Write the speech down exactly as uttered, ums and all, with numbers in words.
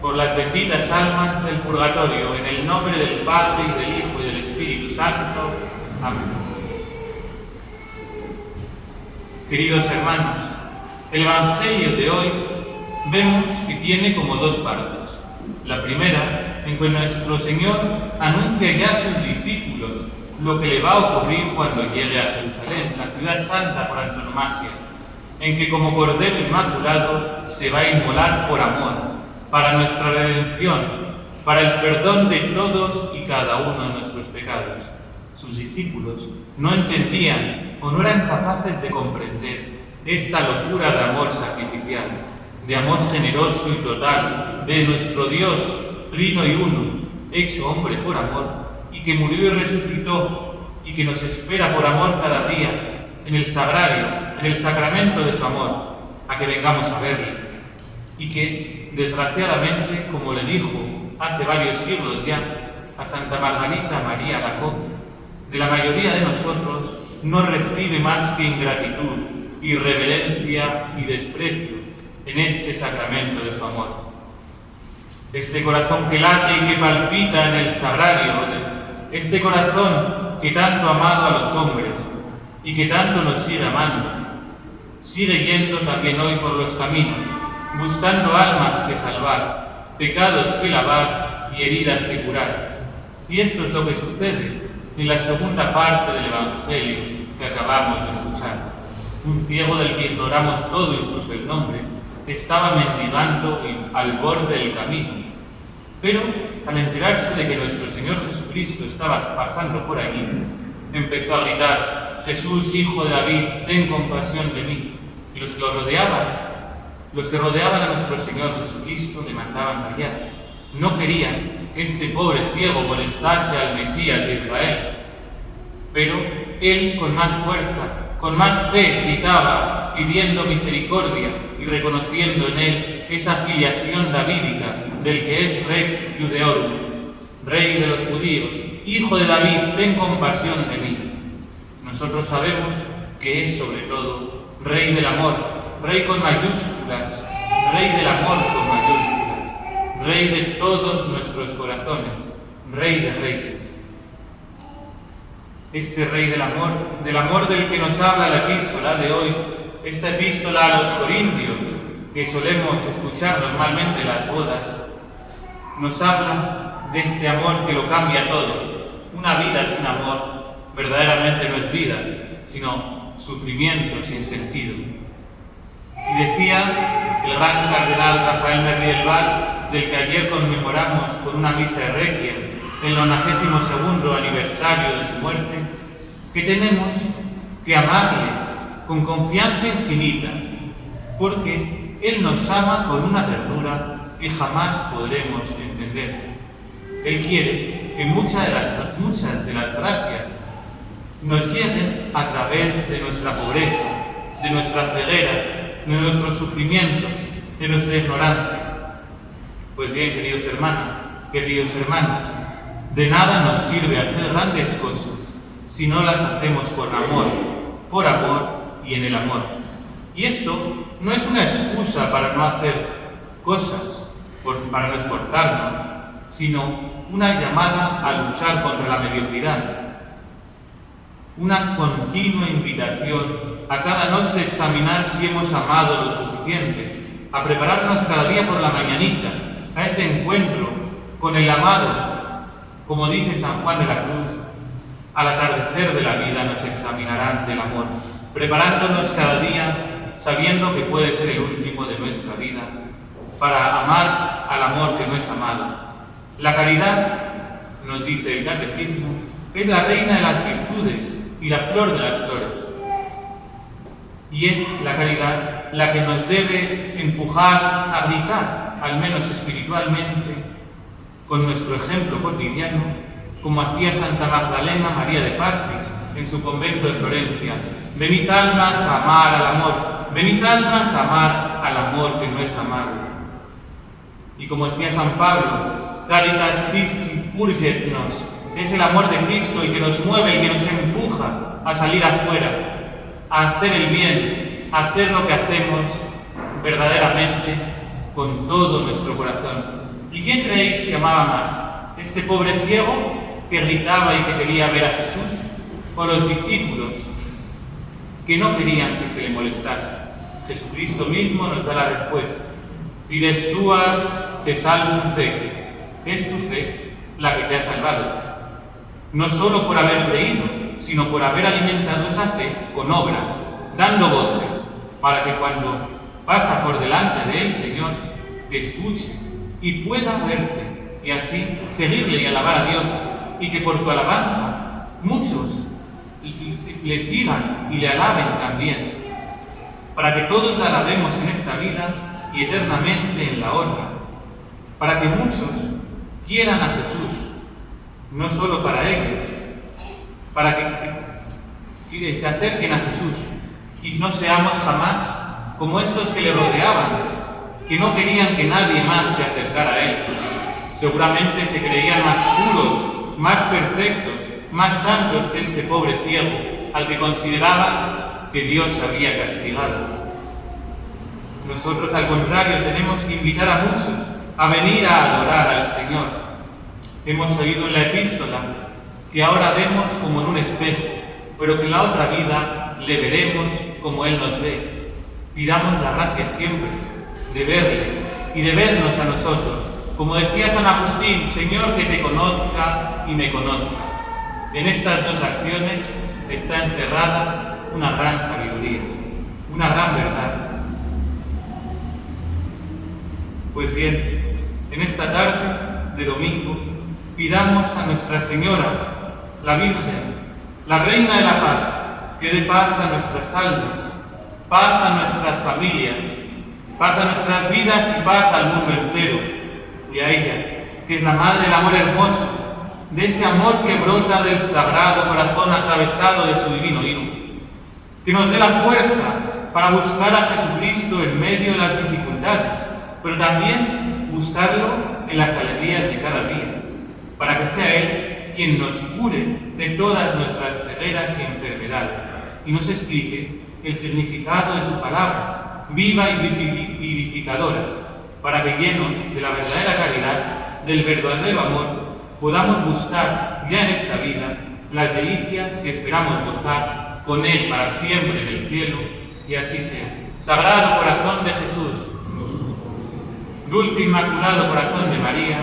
por las benditas almas del purgatorio, en el nombre del Padre, y del Hijo, y del Espíritu Santo. Amén. Queridos hermanos, el Evangelio de hoy vemos que tiene como dos partes. La primera, en que nuestro Señor anuncia ya a sus discípulos lo que le va a ocurrir cuando llegue a Jerusalén, la ciudad santa por antonomasia, en que como Cordero Inmaculado se va a inmolar por amor, para nuestra redención, para el perdón de todos y cada uno de nuestros pecados. Sus discípulos no entendían o no eran capaces de comprender esta locura de amor sacrificial, de amor generoso y total, de nuestro Dios, trino y uno, hecho hombre por amor, y que murió y resucitó, y que nos espera por amor cada día, en el sagrario, en el sacramento de su amor, a que vengamos a verle, y que, desgraciadamente, como le dijo hace varios siglos ya a Santa Margarita María Bacón, de la mayoría de nosotros no recibe más que ingratitud, irreverencia y desprecio en este sacramento de su amor. Este corazón que late y que palpita en el sagrario, este corazón que tanto ha amado a los hombres y que tanto nos sigue amando, sigue yendo también hoy por los caminos, buscando almas que salvar, pecados que lavar y heridas que curar. Y esto es lo que sucede en la segunda parte del Evangelio que acabamos de escuchar. Un ciego del que ignoramos todo, incluso el nombre, estaba mendigando al borde del camino. Pero, al enterarse de que nuestro Señor Jesucristo estaba pasando por allí, empezó a gritar: Jesús, Hijo de David, ten compasión de mí. Y los que lo rodeaban, Los que rodeaban a nuestro Señor Jesucristo demandaban callar. No querían que este pobre ciego molestase al Mesías de Israel. Pero él, con más fuerza, con más fe, gritaba, pidiendo misericordia y reconociendo en él esa filiación davídica del que es Rex Judeorum, Rey de los judíos. Hijo de David, ten compasión de mí. Nosotros sabemos que es, sobre todo, Rey del amor, Rey con mayúsculas, Rey del amor con mayúsculas, Rey de todos nuestros corazones, Rey de reyes. Este Rey del amor, del amor del que nos habla la epístola de hoy, esta epístola a los Corintios, que solemos escuchar normalmente en las bodas, nos habla de este amor que lo cambia todo. Una vida sin amor verdaderamente no es vida, sino sufrimiento sin sentido. Y decía el gran Cardenal Rafael Merry del Val, del que ayer conmemoramos con una misa regia el noventa y segundo aniversario de su muerte, que tenemos que amarle con confianza infinita, porque él nos ama con una ternura que jamás podremos entender. Él quiere que muchas de las, muchas de las gracias nos lleguen a través de nuestra pobreza, de nuestra ceguera, de nuestros sufrimientos, de nuestra ignorancia. Pues bien, queridos hermanos, queridos hermanos, de nada nos sirve hacer grandes cosas si no las hacemos con amor, por amor y en el amor. Y esto no es una excusa para no hacer cosas, por, para no esforzarnos, sino una llamada a luchar contra la mediocridad, una continua invitación a cada noche examinar si hemos amado lo suficiente, a prepararnos cada día por la mañanita, a ese encuentro con el amado, como dice San Juan de la Cruz: al atardecer de la vida nos examinarán del amor, preparándonos cada día, sabiendo que puede ser el último de nuestra vida, para amar al amor que no es amado. La caridad, nos dice el Catecismo, es la reina de las virtudes y la flor de las flores. Y es la caridad la que nos debe empujar a gritar, al menos espiritualmente, con nuestro ejemplo cotidiano, como hacía Santa Magdalena María de Pazis en su convento de Florencia: venid almas a amar al amor, venid almas a amar al amor que no es amado. Y como decía San Pablo: Caritas Christi purget nos, es el amor de Cristo el que nos mueve, el que nos empuja a salir afuera, a hacer el bien, a hacer lo que hacemos verdaderamente con todo nuestro corazón. ¿Y quién creéis que amaba más? ¿Este pobre ciego que gritaba y que quería ver a Jesús? ¿O los discípulos que no querían que se le molestase? Jesucristo mismo nos da la respuesta. Fides tuas te salvum feci. Es tu fe la que te ha salvado. No solo por haber creído, sino por haber alimentado esa fe con obras, dando voces, para que cuando pasa por delante de él, Señor, te escuche y pueda verte, y así seguirle y alabar a Dios, y que por tu alabanza muchos le sigan y le alaben también, para que todos la alabemos en esta vida y eternamente en la otra, para que muchos quieran a Jesús, no solo para ellos, para que, que se acerquen a Jesús y no seamos jamás como estos que le rodeaban, que no querían que nadie más se acercara a él. Seguramente se creían más puros, más perfectos, más santos que este pobre ciego, al que consideraba que Dios había castigado. Nosotros, al contrario, tenemos que invitar a muchos a venir a adorar al Señor. Hemos oído en la epístola que ahora vemos como en un espejo, pero que en la otra vida le veremos como Él nos ve. Pidamos la gracia siempre de verle y de vernos a nosotros. Como decía San Agustín, Señor, que te conozca y me conozca. En estas dos acciones está encerrada una gran sabiduría, una gran verdad. Pues bien, en esta tarde de domingo, pidamos a Nuestra Señora, la Virgen, la Reina de la Paz, que dé paz a nuestras almas, paz a nuestras familias, paz a nuestras vidas y paz al mundo entero. Y a ella, que es la Madre del Amor Hermoso, de ese amor que brota del Sagrado Corazón atravesado de su Divino Hijo, que nos dé la fuerza para buscar a Jesucristo en medio de las dificultades, pero también buscarlo en las alegrías de cada día, para que sea Él quien nos cure de todas nuestras cegueras y enfermedades, y nos explique el significado de su palabra, viva y vivificadora, para que, llenos de la verdadera caridad, del verdadero amor, podamos buscar ya en esta vida las delicias que esperamos gozar con Él para siempre en el cielo, y así sea. Sagrado Corazón de Jesús, dulce inmaculado Corazón de María,